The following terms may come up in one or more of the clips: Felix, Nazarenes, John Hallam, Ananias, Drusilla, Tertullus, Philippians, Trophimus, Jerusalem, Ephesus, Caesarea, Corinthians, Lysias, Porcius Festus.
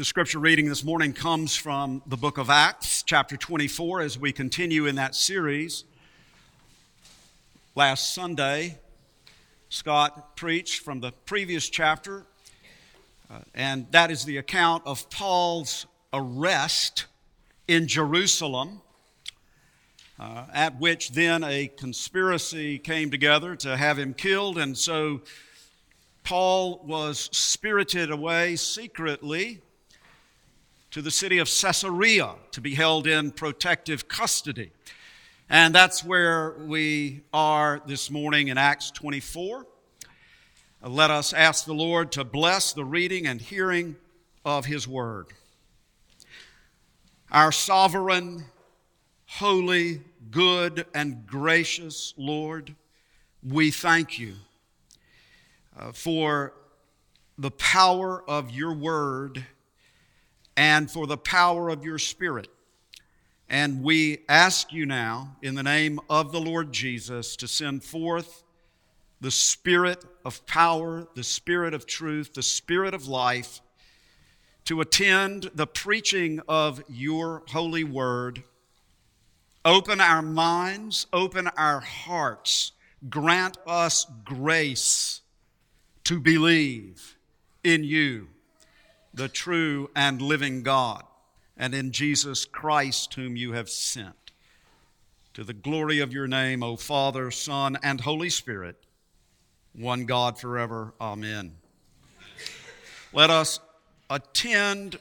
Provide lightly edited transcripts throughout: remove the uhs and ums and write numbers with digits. The scripture reading this morning comes from the book of Acts, chapter 24, as we continue in that series. Last Sunday, Scott preached from the previous chapter, and that is the account of Paul's arrest in Jerusalem, at which then a conspiracy came together to have him killed, and so Paul was spirited away secretly to the city of Caesarea to be held in protective custody. And that's where we are this morning in Acts 24. Let us ask the Lord to bless the reading and hearing of His Word. Our sovereign, holy, good, and gracious Lord, we thank you for the power of your Word and for the power of your Spirit. And we ask you now, in the name of the Lord Jesus, to send forth the Spirit of power, the Spirit of truth, the Spirit of life, to attend the preaching of your holy word. Open our minds, open our hearts, grant us grace to believe in you, the true and living God, and in Jesus Christ, whom you have sent. To the glory of your name, O Father, Son, and Holy Spirit, one God forever. Amen. Let us attend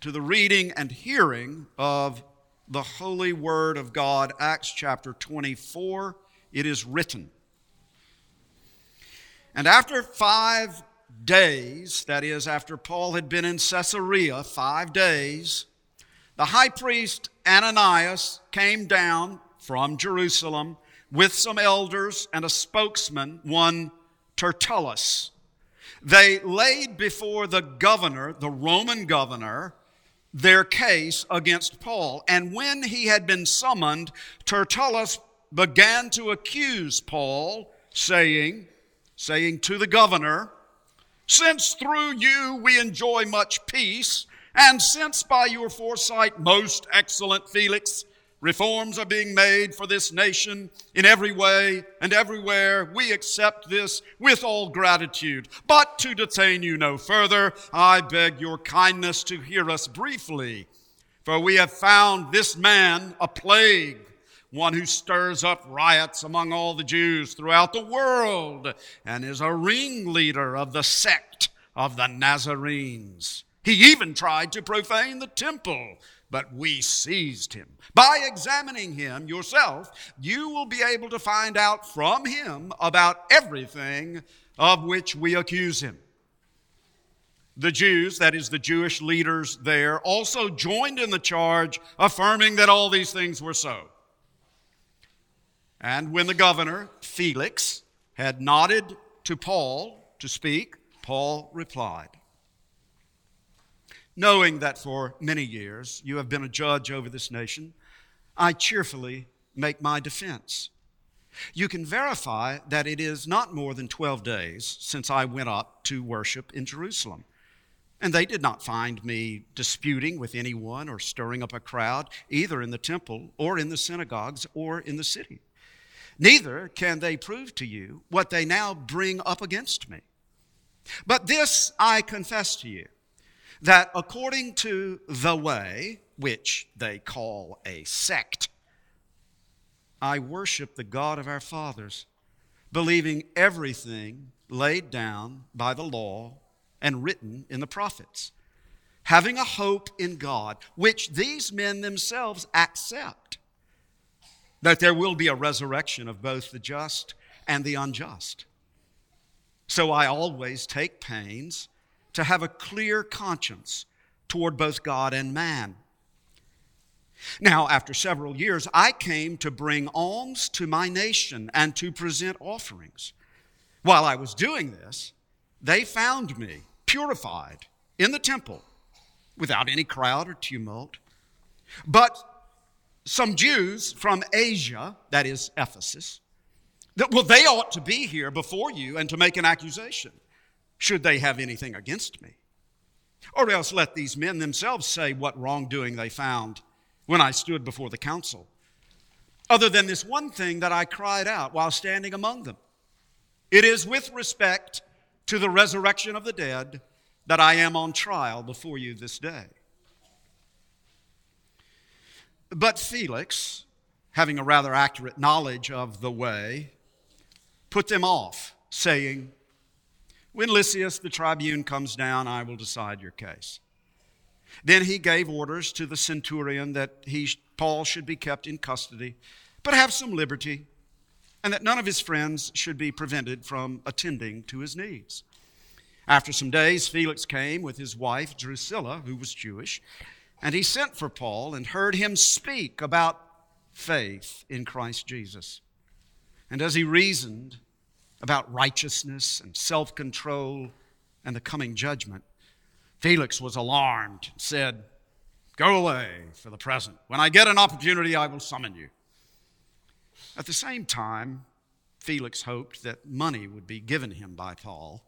to the reading and hearing of the Holy Word of God, Acts chapter 24. It is written, "And after 5 days, that is, after Paul had been in Caesarea 5 days, the high priest Ananias came down from Jerusalem with some elders and a spokesman, one Tertullus. They laid before the governor, the Roman governor, their case against Paul. And when he had been summoned, Tertullus began to accuse Paul, saying to the governor, 'Since through you we enjoy much peace, and since by your foresight, most excellent Felix, reforms are being made for this nation in every way and everywhere, we accept this with all gratitude. But to detain you no further, I beg your kindness to hear us briefly. For we have found this man a plague, one who stirs up riots among all the Jews throughout the world and is a ringleader of the sect of the Nazarenes. He even tried to profane the temple, but we seized him. By examining him yourself, you will be able to find out from him about everything of which we accuse him.' The Jews," that is the Jewish leaders there, "also joined in the charge, affirming that all these things were so. And when the governor, Felix, had nodded to Paul to speak, Paul replied, 'Knowing that for many years you have been a judge over this nation, I cheerfully make my defense. You can verify that it is not more than 12 days since I went up to worship in Jerusalem, and they did not find me disputing with anyone or stirring up a crowd, either in the temple or in the synagogues or in the city. Neither can they prove to you what they now bring up against me. But this I confess to you, that according to the way, which they call a sect, I worship the God of our fathers, believing everything laid down by the law and written in the prophets, having a hope in God, which these men themselves accept, that there will be a resurrection of both the just and the unjust. So I always take pains to have a clear conscience toward both God and man. Now, after several years, I came to bring alms to my nation and to present offerings. While I was doing this, they found me purified in the temple without any crowd or tumult. But some Jews from Asia," that is Ephesus, they ought to be here before you and to make an accusation, should they have anything against me. Or else let these men themselves say what wrongdoing they found when I stood before the council, other than this one thing that I cried out while standing among them. It is with respect to the resurrection of the dead that I am on trial before you this day. But Felix, having a rather accurate knowledge of the way, put them off, saying, When Lysias the tribune comes down, I will decide your case. Then he gave orders to the centurion that Paul should be kept in custody, but have some liberty, and that none of his friends should be prevented from attending to his needs. After some days, Felix came with his wife Drusilla, who was Jewish, and he sent for Paul and heard him speak about faith in Christ Jesus. And as he reasoned about righteousness and self-control and the coming judgment, Felix was alarmed and said, Go away for the present. When I get an opportunity, I will summon you. At the same time, Felix hoped that money would be given him by Paul.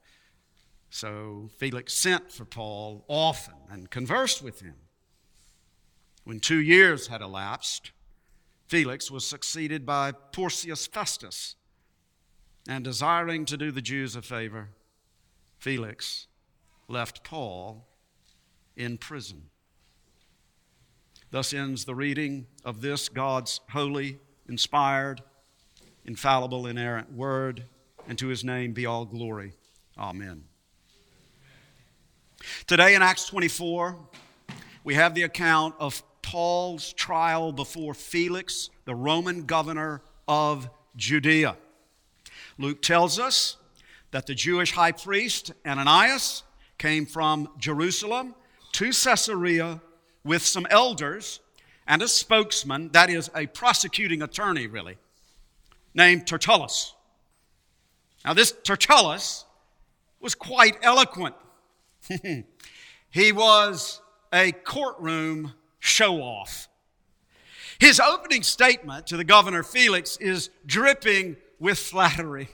So Felix sent for Paul often and conversed with him. When 2 years had elapsed, Felix was succeeded by Porcius Festus, and desiring to do the Jews a favor, Felix left Paul in prison. Thus ends the reading of this God's holy, inspired, infallible, inerrant word, and to his name be all glory. Amen. Today in Acts 24, we have the account of Paul's trial before Felix, the Roman governor of Judea. Luke tells us that the Jewish high priest, Ananias, came from Jerusalem to Caesarea with some elders and a spokesman, that is, a prosecuting attorney, really, named Tertullus. Now, this Tertullus was quite eloquent. He was a courtroom show-off. His opening statement to the governor Felix is dripping with flattery,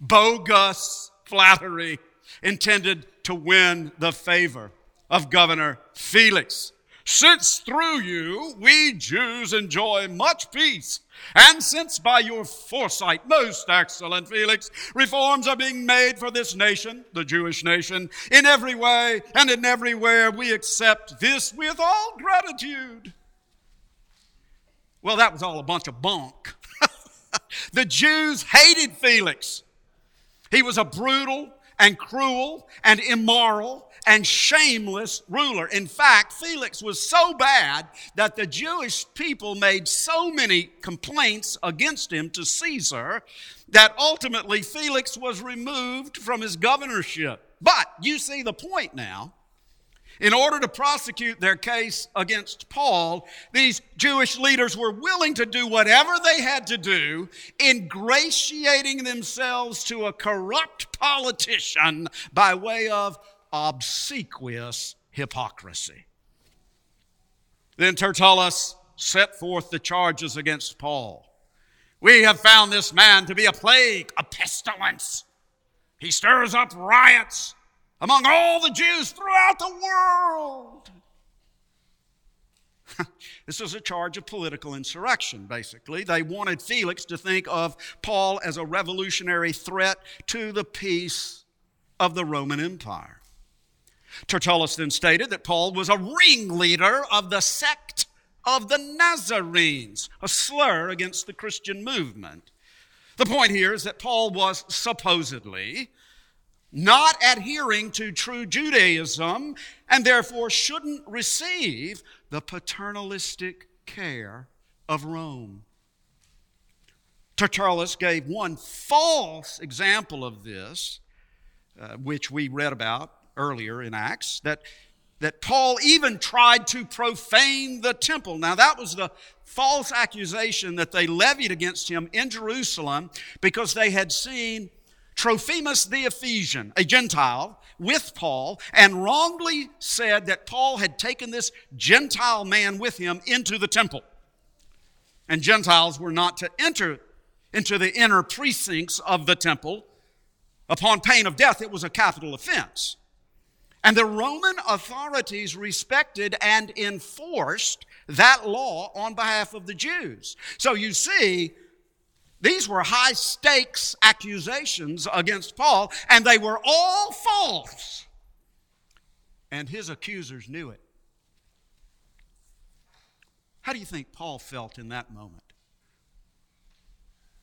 bogus flattery intended to win the favor of Governor Felix. Since through you we Jews enjoy much peace, and since by your foresight, most excellent Felix, reforms are being made for this nation, the Jewish nation, in every way and in everywhere, we accept this with all gratitude. Well, that was all a bunch of bunk. The Jews hated Felix. He was a brutal and cruel and immoral and shameless ruler. In fact, Felix was so bad that the Jewish people made so many complaints against him to Caesar that ultimately Felix was removed from his governorship. But you see the point now. In order to prosecute their case against Paul, these Jewish leaders were willing to do whatever they had to do, ingratiating themselves to a corrupt politician by way of obsequious hypocrisy. Then Tertullus set forth the charges against Paul. We have found this man to be a plague, a pestilence. He stirs up riots among all the Jews throughout the world. This was a charge of political insurrection, basically. They wanted Felix to think of Paul as a revolutionary threat to the peace of the Roman Empire. Tertullus then stated that Paul was a ringleader of the sect of the Nazarenes, a slur against the Christian movement. The point here is that Paul was supposedly not adhering to true Judaism, and therefore shouldn't receive the paternalistic care of Rome. Tertullus gave one false example of this, which we read about earlier in Acts, that Paul even tried to profane the temple. Now, that was the false accusation that they levied against him in Jerusalem because they had seen Trophimus the Ephesian, a Gentile, with Paul, and wrongly said that Paul had taken this Gentile man with him into the temple. And Gentiles were not to enter into the inner precincts of the temple upon pain of death. It was a capital offense. And the Roman authorities respected and enforced that law on behalf of the Jews. So you see, these were high-stakes accusations against Paul, and they were all false. And his accusers knew it. How do you think Paul felt in that moment?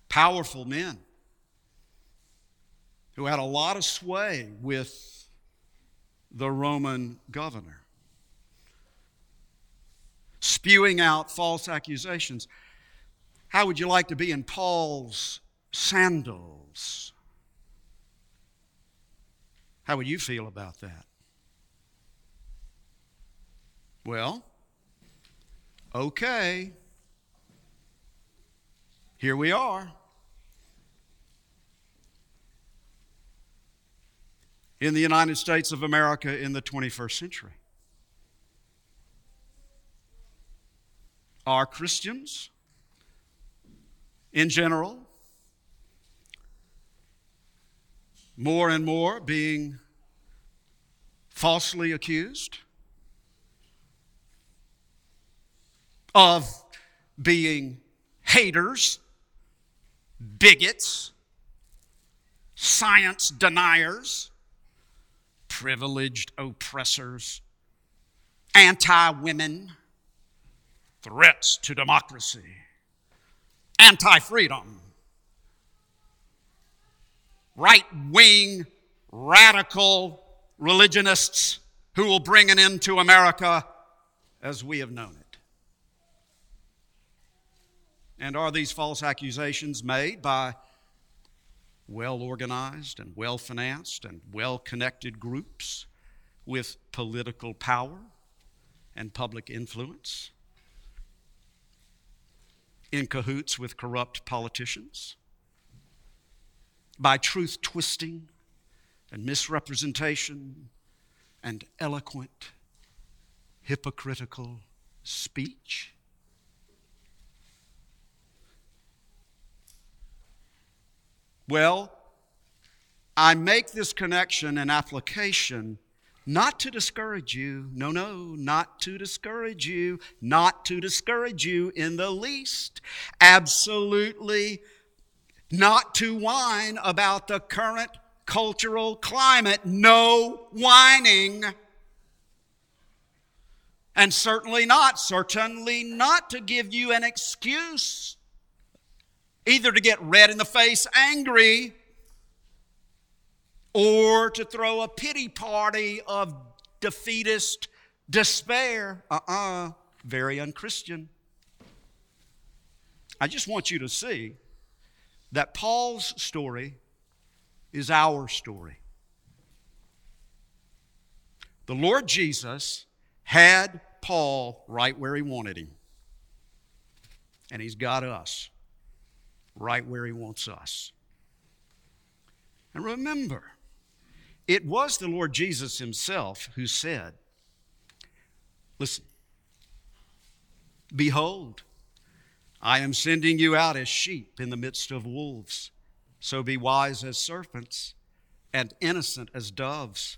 Powerful men who had a lot of sway with the Roman governor, spewing out false accusations. How would you like to be in Paul's sandals? How would you feel about that? Well, okay, here we are. In the United States of America in the 21st century. Are Christians, in general, more and more being falsely accused of being haters, bigots, science deniers, privileged oppressors, anti-women, threats to democracy, anti-freedom, right-wing radical religionists who will bring an end to America as we have known it? And are these false accusations made by well-organized and well-financed and well-connected groups with political power and public influence, in cahoots with corrupt politicians, by truth-twisting and misrepresentation and eloquent, hypocritical speech? Well, I make this connection and application not to discourage you. No, not to discourage you. Not to discourage you in the least. Absolutely not to whine about the current cultural climate. No whining. And certainly not to give you an excuse either to get red in the face angry or to throw a pity party of defeatist despair. Very unchristian. I just want you to see that Paul's story is our story. The Lord Jesus had Paul right where he wanted him. And he's got us right where he wants us. And remember, it was the Lord Jesus himself who said, listen, behold, I am sending you out as sheep in the midst of wolves. So be wise as serpents and innocent as doves.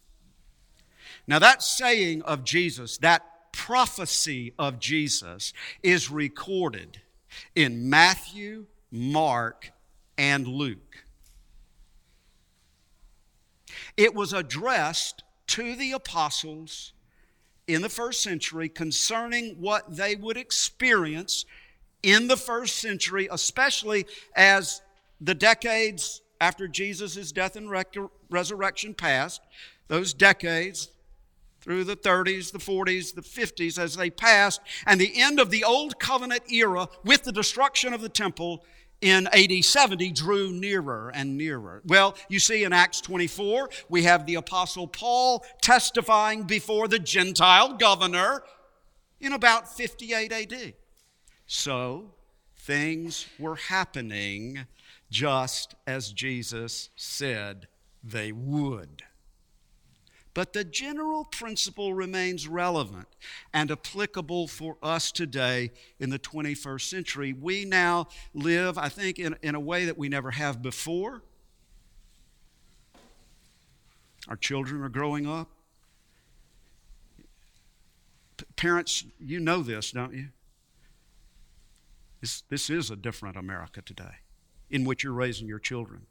Now that saying of Jesus, that prophecy of Jesus, is recorded in Matthew, Mark, and Luke. It was addressed to the apostles in the first century concerning what they would experience in the first century, especially as the decades after Jesus' death and resurrection passed, those decades through the 30s, the 40s, the 50s as they passed, and the end of the Old Covenant era with the destruction of the temple in AD 70 drew nearer and nearer. Well, you see in Acts 24, we have the Apostle Paul testifying before the Gentile governor in about 58 AD. So things were happening just as Jesus said they would. But the general principle remains relevant and applicable for us today in the 21st century. We now live, I think, in a way that we never have before. Our children are growing up. Parents, you know this, don't you? This is a different America today in which you're raising your children.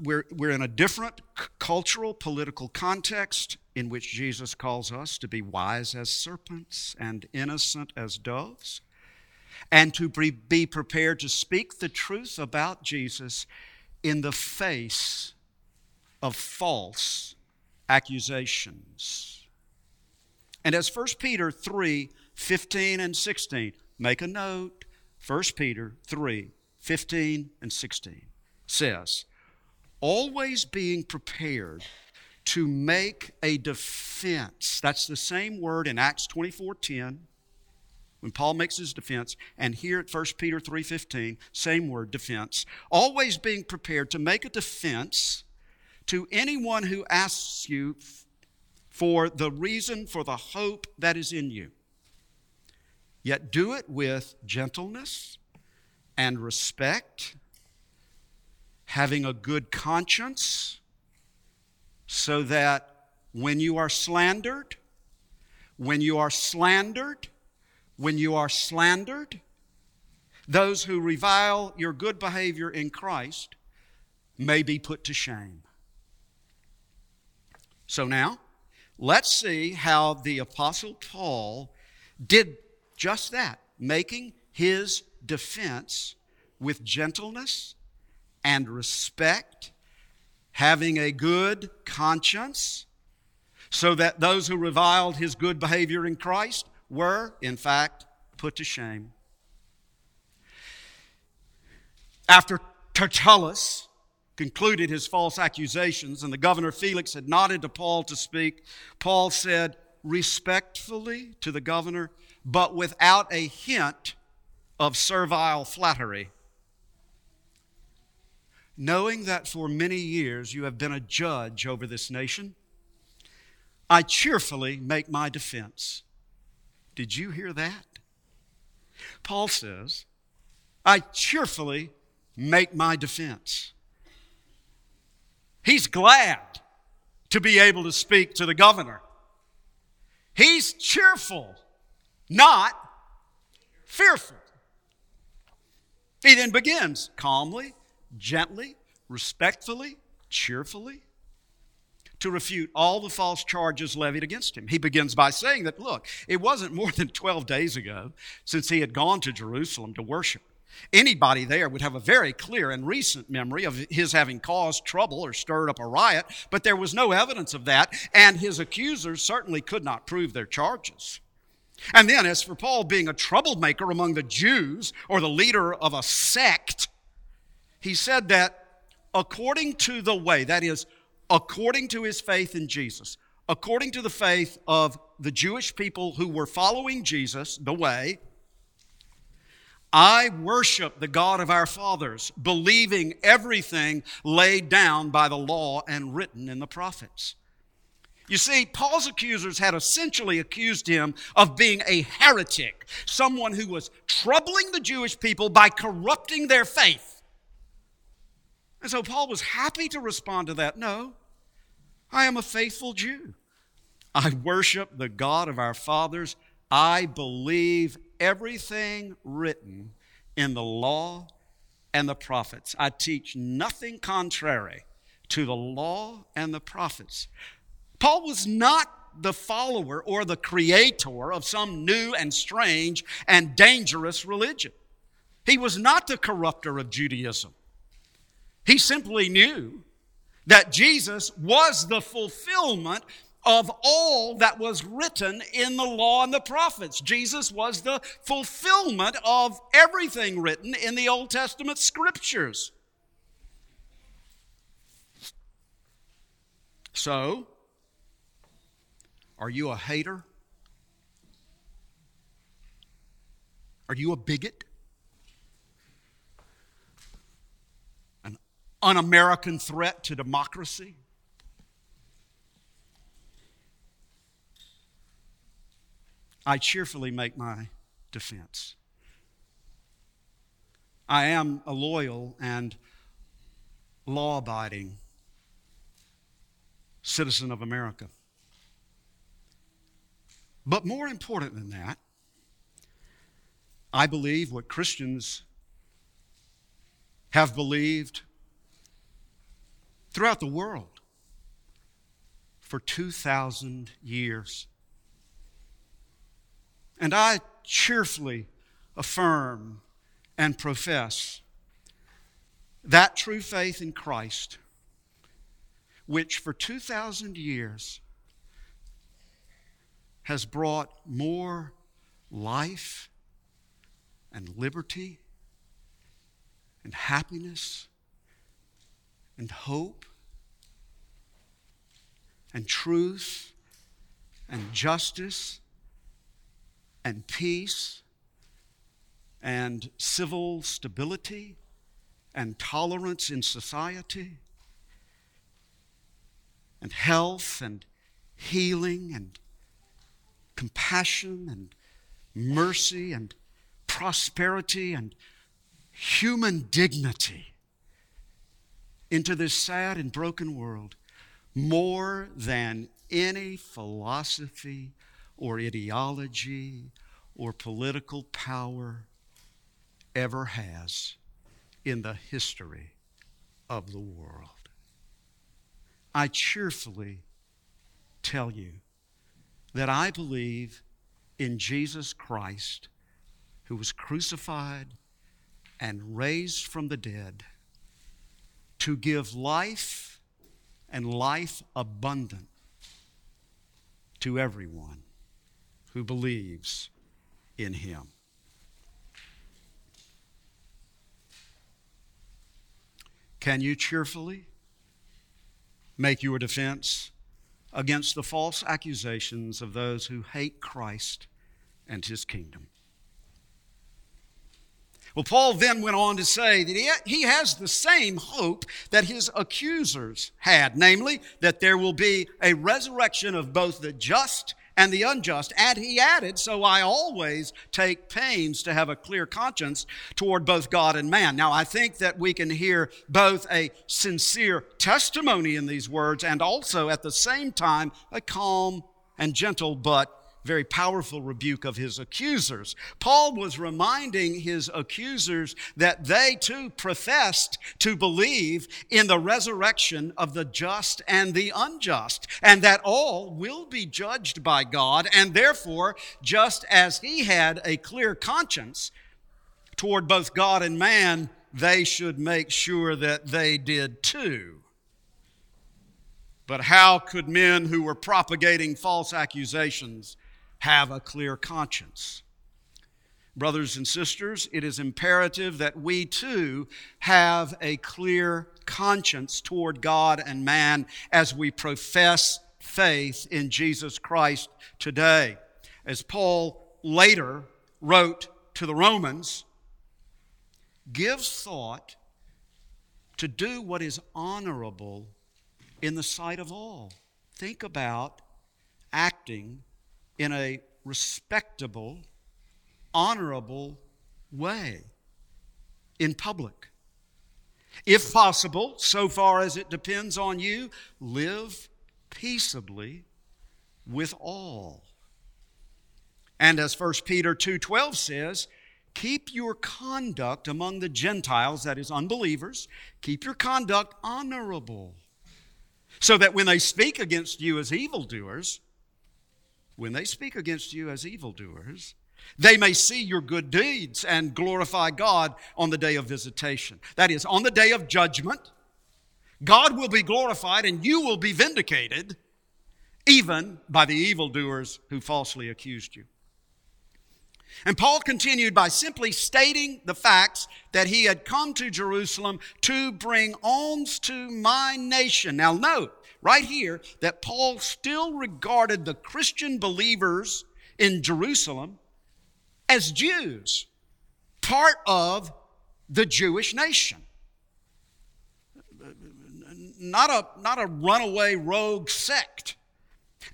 We're in a different cultural, political context in which Jesus calls us to be wise as serpents and innocent as doves, and to be prepared to speak the truth about Jesus in the face of false accusations. And as 1 Peter 3, 15 and 16, make a note, 1 Peter 3, 15 and 16 says, always being prepared to make a defense. That's the same word in Acts 24:10 when Paul makes his defense, and here at 1 Peter 3:15, same word, defense. Always being prepared to make a defense to anyone who asks you for the reason for the hope that is in you. Yet do it with gentleness and respect, having a good conscience, so that when you are slandered, those who revile your good behavior in Christ may be put to shame. So now, let's see how the Apostle Paul did just that, making his defense with gentleness and respect, having a good conscience, so that those who reviled his good behavior in Christ were, in fact, put to shame. After Tertullus concluded his false accusations and the governor Felix had nodded to Paul to speak, Paul said respectfully to the governor, but without a hint of servile flattery, knowing that for many years you have been a judge over this nation, I cheerfully make my defense. Did you hear that? Paul says, I cheerfully make my defense. He's glad to be able to speak to the governor. He's cheerful, not fearful. He then begins calmly, gently, respectfully, cheerfully, to refute all the false charges levied against him. He begins by saying that, look, it wasn't more than 12 days ago since he had gone to Jerusalem to worship. Anybody there would have a very clear and recent memory of his having caused trouble or stirred up a riot, but there was no evidence of that, and his accusers certainly could not prove their charges. And then, as for Paul being a troublemaker among the Jews or the leader of a sect, he said that according to the way, that is, according to his faith in Jesus, according to the faith of the Jewish people who were following Jesus, the way, I worship the God of our fathers, believing everything laid down by the law and written in the prophets. You see, Paul's accusers had essentially accused him of being a heretic, someone who was troubling the Jewish people by corrupting their faith. And so Paul was happy to respond to that. No, I am a faithful Jew. I worship the God of our fathers. I believe everything written in the law and the prophets. I teach nothing contrary to the law and the prophets. Paul was not the follower or the creator of some new and strange and dangerous religion. He was not the corrupter of Judaism. He simply knew that Jesus was the fulfillment of all that was written in the law and the prophets. Jesus was the fulfillment of everything written in the Old Testament scriptures. So, are you a hater? Are you a bigot? An un-American threat to democracy? I cheerfully make my defense. I am a loyal and law-abiding citizen of America. But more important than that, I believe what Christians have believed throughout the world for 2,000 years. And I cheerfully affirm and profess that true faith in Christ, which for 2,000 years has brought more life and liberty and happiness and hope and truth and justice and peace and civil stability and tolerance in society and health and healing and compassion and mercy and prosperity and human dignity into this sad and broken world more than any philosophy or ideology or political power ever has in the history of the world. I cheerfully tell you that I believe in Jesus Christ, who was crucified and raised from the dead to give life and life abundant to everyone who believes in him. Can you cheerfully make your defense against the false accusations of those who hate Christ and his kingdom? Well, Paul then went on to say that he has the same hope that his accusers had, namely that there will be a resurrection of both the just and the unjust. And he added, "So I always take pains to have a clear conscience toward both God and man." Now, I think that we can hear both a sincere testimony in these words and also at the same time a calm and gentle but very powerful rebuke of his accusers. Paul was reminding his accusers that they too professed to believe in the resurrection of the just and the unjust, and that all will be judged by God, and therefore, just as he had a clear conscience toward both God and man, they should make sure that they did too. But how could men who were propagating false accusations have a clear conscience? Brothers and sisters, it is imperative that we too have a clear conscience toward God and man as we profess faith in Jesus Christ today. As Paul later wrote to the Romans, "Give thought to do what is honorable in the sight of all." Think about acting in a respectable, honorable way in public. If possible, so far as it depends on you, live peaceably with all. And as 1 Peter 2:12 says, keep your conduct among the Gentiles, that is unbelievers, keep your conduct honorable, so that when they speak against you as evildoers, they may see your good deeds and glorify God on the day of visitation. That is, on the day of judgment, God will be glorified and you will be vindicated even by the evildoers who falsely accused you. And Paul continued by simply stating the facts that he had come to Jerusalem to bring alms to my nation. Now note right here that Paul still regarded the Christian believers in Jerusalem as Jews, part of the Jewish nation. Not a runaway rogue sect.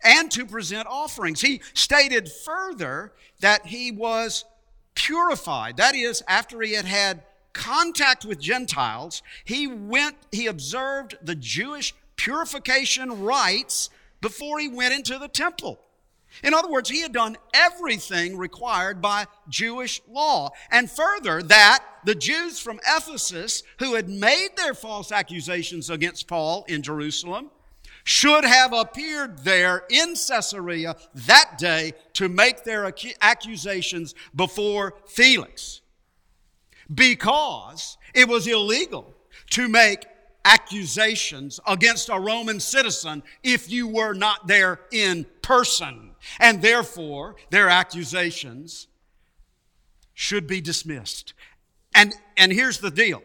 And to present offerings. He stated further that he was purified. That is, after he had had contact with Gentiles, he observed the Jewish purification rites before he went into the temple. In other words, he had done everything required by Jewish law. And further, that the Jews from Ephesus, who had made their false accusations against Paul in Jerusalem, should have appeared there in Caesarea that day to make their accusations before Felix, because it was illegal to make accusations against a Roman citizen if you were not there in person. And therefore, their accusations should be dismissed. And here's the deal.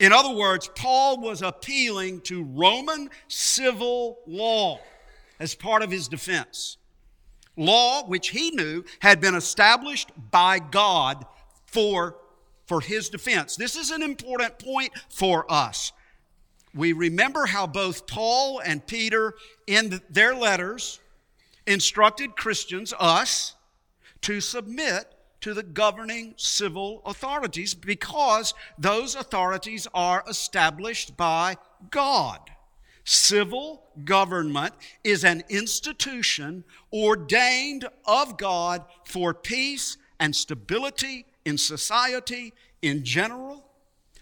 In other words, Paul was appealing to Roman civil law as part of his defense. Law which he knew had been established by God for his defense. This is an important point for us. We remember how both Paul and Peter in their letters instructed Christians, us, to submit to the governing civil authorities because those authorities are established by God. Civil government is an institution ordained of God for peace and stability in society in general,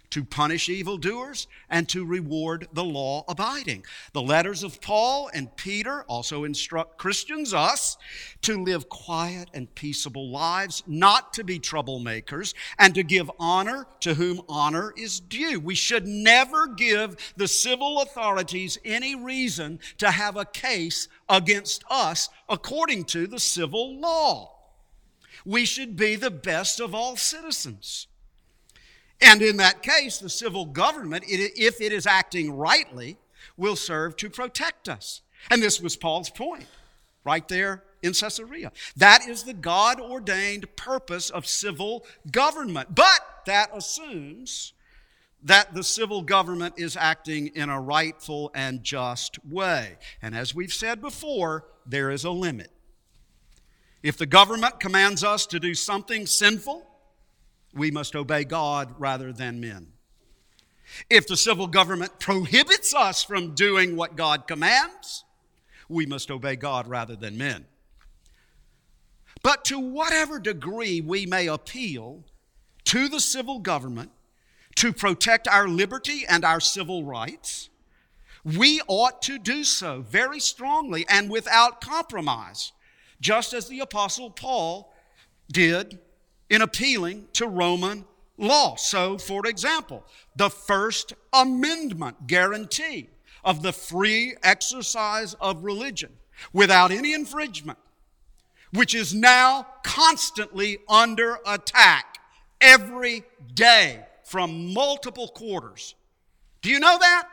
to punish evildoers, and to reward the law abiding. The letters of Paul and Peter also instruct Christians, us, to live quiet and peaceable lives, not to be troublemakers, and to give honor to whom honor is due. We should never give the civil authorities any reason to have a case against us according to the civil law. We should be the best of all citizens. And in that case, the civil government, if it is acting rightly, will serve to protect us. And this was Paul's point right there in Caesarea. That is the God-ordained purpose of civil government. But that assumes that the civil government is acting in a rightful and just way. And as we've said before, there is a limit. If the government commands us to do something sinful, we must obey God rather than men. If the civil government prohibits us from doing what God commands, we must obey God rather than men. But to whatever degree we may appeal to the civil government to protect our liberty and our civil rights, we ought to do so very strongly and without compromise, just as the Apostle Paul did in appealing to Roman law. So, for example, the First Amendment guarantee of the free exercise of religion without any infringement, which is now constantly under attack every day from multiple quarters. Do you know that?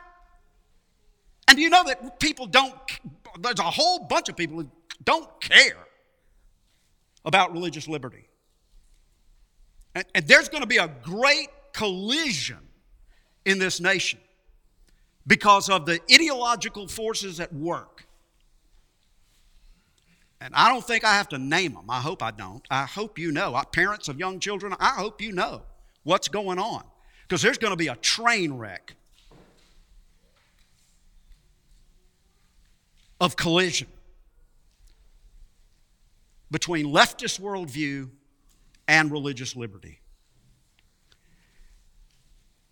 And do you know that there's a whole bunch of people who don't care about religious liberty? And there's going to be a great collision in this nation because of the ideological forces at work. And I don't think I have to name them. I hope I don't. I hope you know. Parents of young children, I hope you know what's going on, because there's going to be a train wreck of collision between leftist worldview and religious liberty.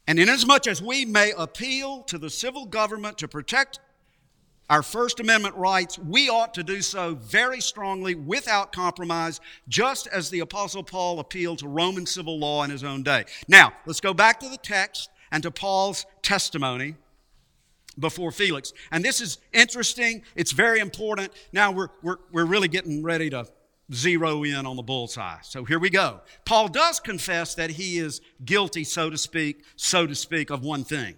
And inasmuch as we may appeal to the civil government to protect our First Amendment rights, we ought to do so very strongly without compromise, just as the Apostle Paul appealed to Roman civil law in his own day. Now, let's go back to the text and to Paul's testimony before Felix. And this is interesting. It's very important. Now we're really getting ready to zero in on the bullseye. So here we go. Paul does confess that he is guilty, so to speak, of one thing.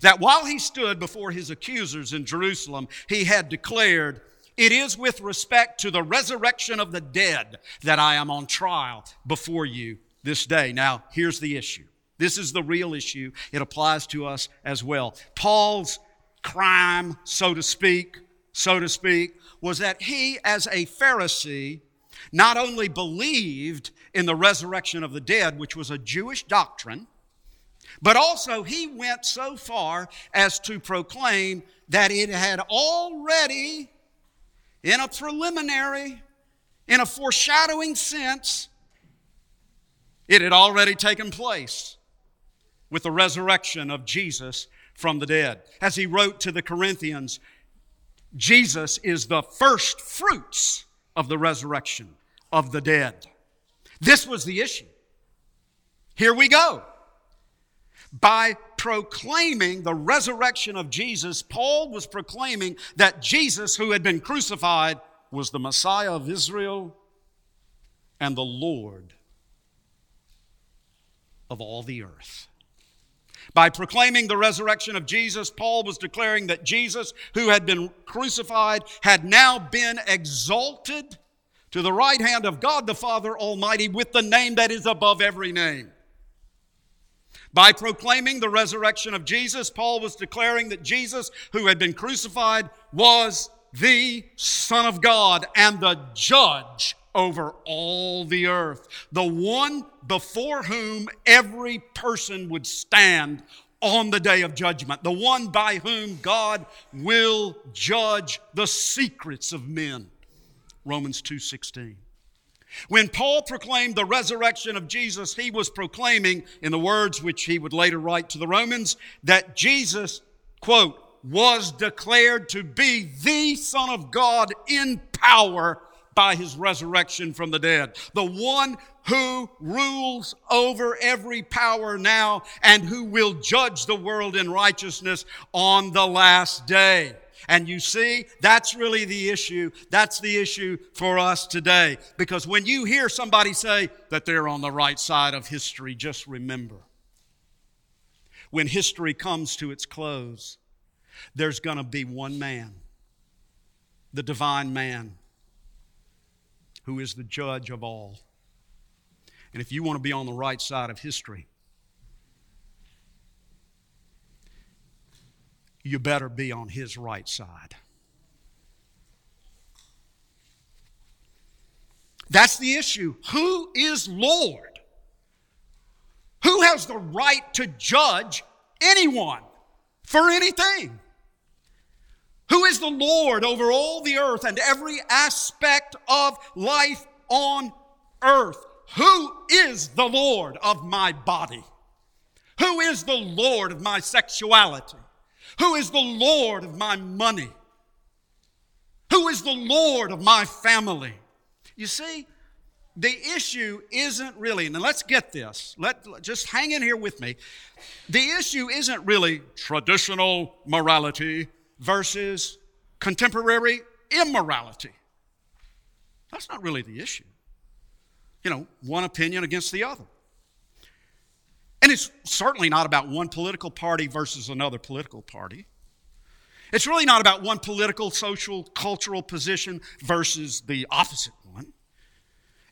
That while he stood before his accusers in Jerusalem, he had declared, "It is with respect to the resurrection of the dead that I am on trial before you this day." Now, here's the issue. This is the real issue. It applies to us as well. Paul's crime, so to speak, was that he, as a Pharisee, not only believed in the resurrection of the dead, which was a Jewish doctrine, but also he went so far as to proclaim that it had already, in a preliminary, in a foreshadowing sense, it had already taken place with the resurrection of Jesus from the dead. As he wrote to the Corinthians, Jesus is the first fruits of the resurrection of the dead. This was the issue. Here we go. By proclaiming the resurrection of Jesus, Paul was proclaiming that Jesus, who had been crucified, was the Messiah of Israel and the Lord of all the earth. By proclaiming the resurrection of Jesus, Paul was declaring that Jesus, who had been crucified, had now been exalted to the right hand of God the Father Almighty with the name that is above every name. By proclaiming the resurrection of Jesus, Paul was declaring that Jesus, who had been crucified, was the Son of God and the judge over all the earth, the one before whom every person would stand on the day of judgment, the one by whom God will judge the secrets of men. Romans 2:16. When Paul proclaimed the resurrection of Jesus, he was proclaiming, in the words which he would later write to the Romans, that Jesus, quote, was declared to be the Son of God in power by his resurrection from the dead. The one who rules over every power now and who will judge the world in righteousness on the last day. And you see, that's really the issue. That's the issue for us today. Because when you hear somebody say that they're on the right side of history, just remember, when history comes to its close, there's going to be one man, the divine man, who is the judge of all. And if you want to be on the right side of history, you better be on his right side. That's the issue. Who is Lord? Who has the right to judge anyone for anything? Who is the Lord over all the earth and every aspect of life on earth? Who is the Lord of my body? Who is the Lord of my sexuality? Who is the Lord of my money? Who is the Lord of my family? You see, the issue isn't really, and let's get this. Just hang in here with me. The issue isn't really traditional morality versus contemporary immorality. That's not really the issue. You know, one opinion against the other. And it's certainly not about one political party versus another political party. It's really not about one political, social, cultural position versus the opposite one.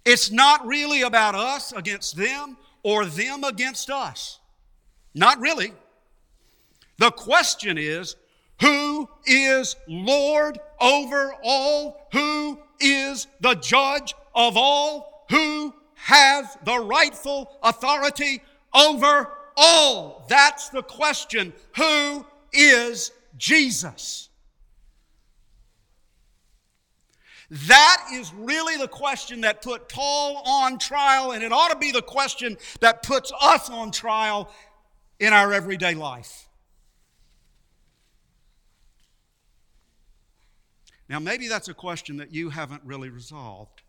It's not really about us against them or them against us. Not really. The question is, who is Lord over all? Who is the judge of all? Who has the rightful authority over all? That's the question. Who is Jesus? That is really the question that put Paul on trial, and it ought to be the question that puts us on trial in our everyday life. Now, maybe that's a question that you haven't really resolved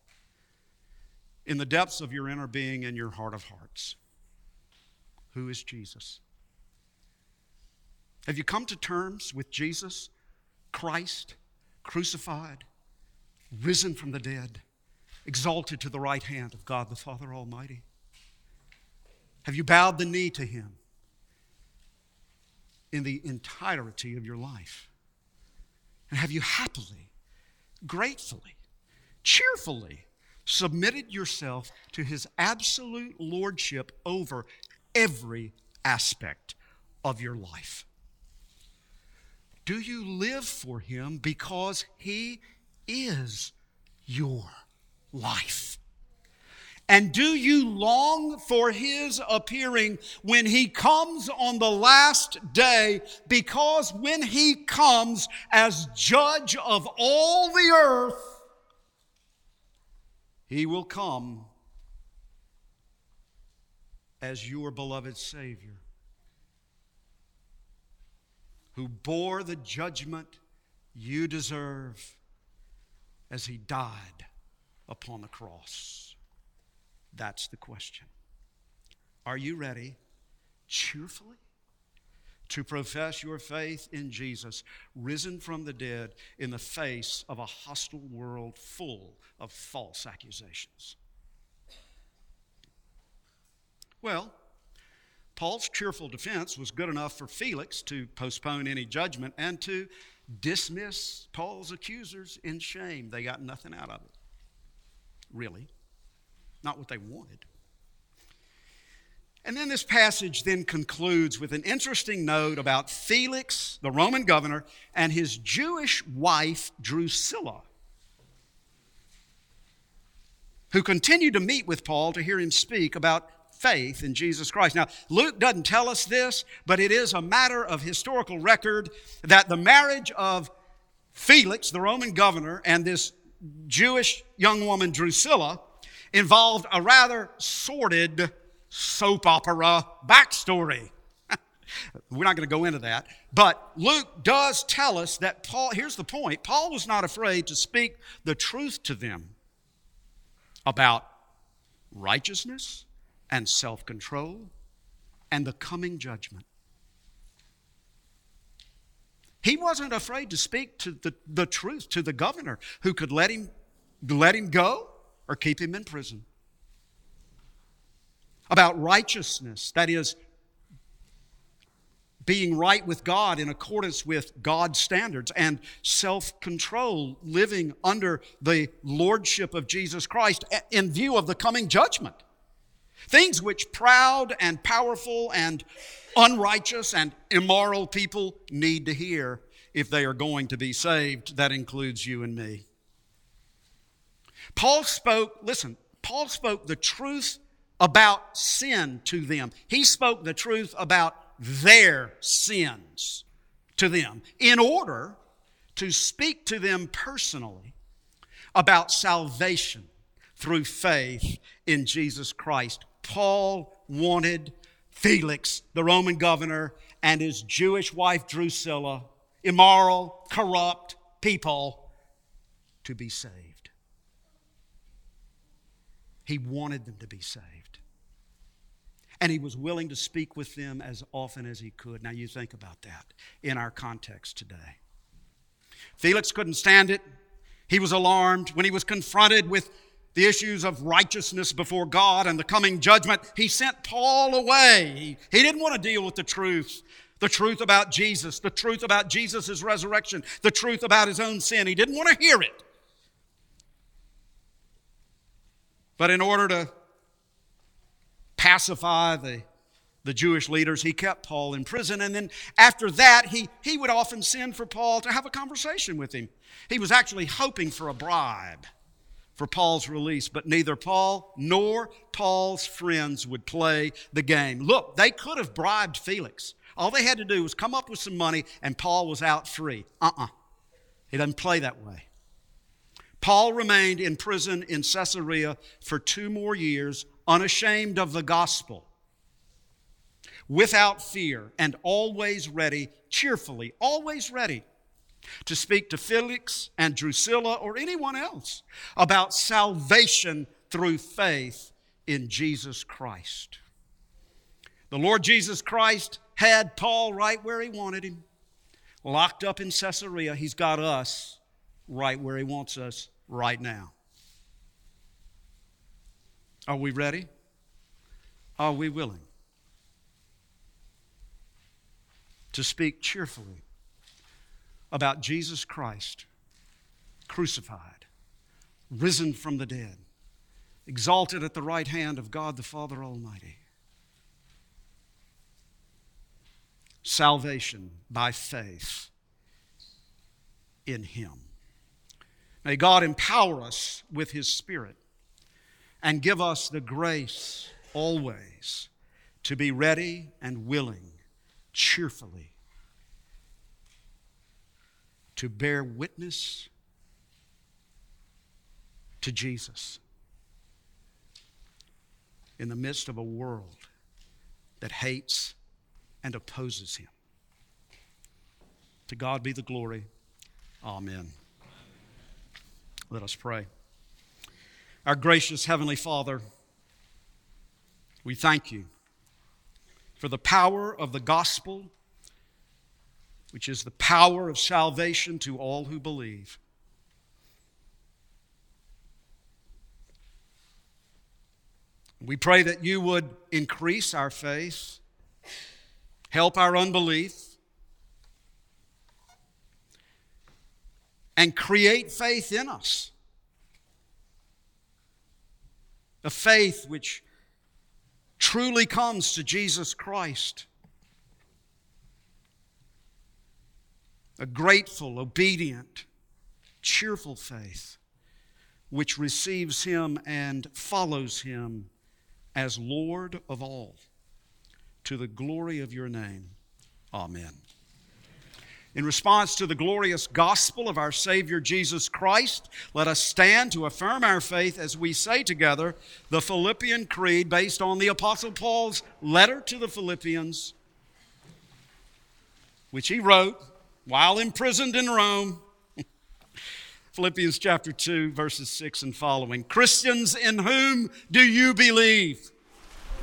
in the depths of your inner being and your heart of hearts. Who is Jesus? Have you come to terms with Jesus, Christ, crucified, risen from the dead, exalted to the right hand of God the Father Almighty? Have you bowed the knee to him in the entirety of your life? And have you happily, gratefully, cheerfully submitted yourself to his absolute lordship over every aspect of your life? Do you live for him because he is your life? And do you long for his appearing when he comes on the last day? Because when he comes as judge of all the earth, he will come as your beloved Savior, who bore the judgment you deserve as he died upon the cross. That's the question. Are you ready, cheerfully, to profess your faith in Jesus, risen from the dead, in the face of a hostile world full of false accusations? Well, Paul's cheerful defense was good enough for Felix to postpone any judgment and to dismiss Paul's accusers in shame. They got nothing out of it, really. Not what they wanted. And then this passage then concludes with an interesting note about Felix, the Roman governor, and his Jewish wife, Drusilla, who continued to meet with Paul to hear him speak about faith in Jesus Christ. Now, Luke doesn't tell us this, but it is a matter of historical record that the marriage of Felix, the Roman governor, and this Jewish young woman, Drusilla, involved a rather sordid soap opera backstory. We're not going to go into that. But Luke does tell us that Paul, here's the point, Paul was not afraid to speak the truth to them about righteousness and self-control and the coming judgment. He wasn't afraid to speak to the truth to the governor, who could let him go or keep him in prison. About righteousness, that is, being right with God in accordance with God's standards, and self-control, living under the lordship of Jesus Christ in view of the coming judgment. Things which proud and powerful and unrighteous and immoral people need to hear if they are going to be saved. That includes you and me. Paul spoke the truth about sin to them. He spoke the truth about their sins to them in order to speak to them personally about salvation through faith in Jesus Christ. Paul wanted Felix, the Roman governor, and his Jewish wife Drusilla, immoral, corrupt people, to be saved. He wanted them to be saved. And he was willing to speak with them as often as he could. Now you think about that in our context today. Felix couldn't stand it. He was alarmed. When he was confronted with the issues of righteousness before God and the coming judgment, he sent Paul away. He didn't want to deal with the truth. The truth about Jesus. The truth about Jesus' resurrection. The truth about his own sin. He didn't want to hear it. But in order to pacify the Jewish leaders, he kept Paul in prison. And then after that, he would often send for Paul to have a conversation with him. He was actually hoping for a bribe for Paul's release, but neither Paul nor Paul's friends would play the game. Look, they could have bribed Felix. All they had to do was come up with some money, and Paul was out free. He doesn't play that way. Paul remained in prison in Caesarea for 2 more years, unashamed of the gospel, without fear, and always ready, cheerfully, always ready to speak to Felix and Drusilla or anyone else about salvation through faith in Jesus Christ. The Lord Jesus Christ had Paul right where he wanted him. Locked up in Caesarea, he's got us right where he wants us right now. Are we ready? Are we willing to speak cheerfully about Jesus Christ, crucified, risen from the dead, exalted at the right hand of God the Father Almighty? Salvation by faith in Him. May God empower us with His Spirit and give us the grace always to be ready and willing, cheerfully, to bear witness to Jesus in the midst of a world that hates and opposes Him. To God be the glory. Amen. Let us pray. Our gracious Heavenly Father, we thank You for the power of the gospel, which is the power of salvation to all who believe. We pray that You would increase our faith, help our unbelief, and create faith in us. A faith which truly comes to Jesus Christ. A grateful, obedient, cheerful faith which receives Him and follows Him as Lord of all. To the glory of Your name. Amen. In response to the glorious gospel of our Savior Jesus Christ, let us stand to affirm our faith as we say together the Philippian Creed based on the Apostle Paul's letter to the Philippians, which he wrote while imprisoned in Rome. Philippians chapter 2, verses 6 and following. Christians, in whom do you believe?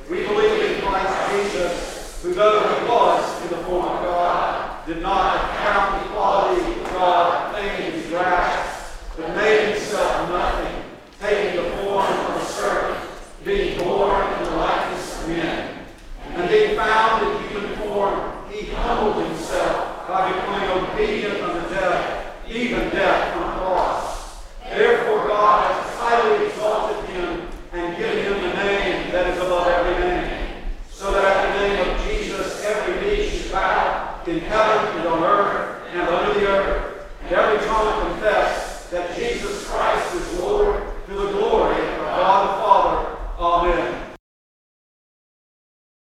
We believe in Christ Jesus, who though He was in the form of God, did not count equality with God a thing to be grasped, but made Himself nothing, taking the form of a servant, being born in the likeness of men. And being found in human form, He humbled Himself by becoming obedient unto death, even death on the cross. Therefore God has highly exalted Him and given Him the name that is above every name, so that at the name of Jesus every knee should bow in heaven and on earth and on earth.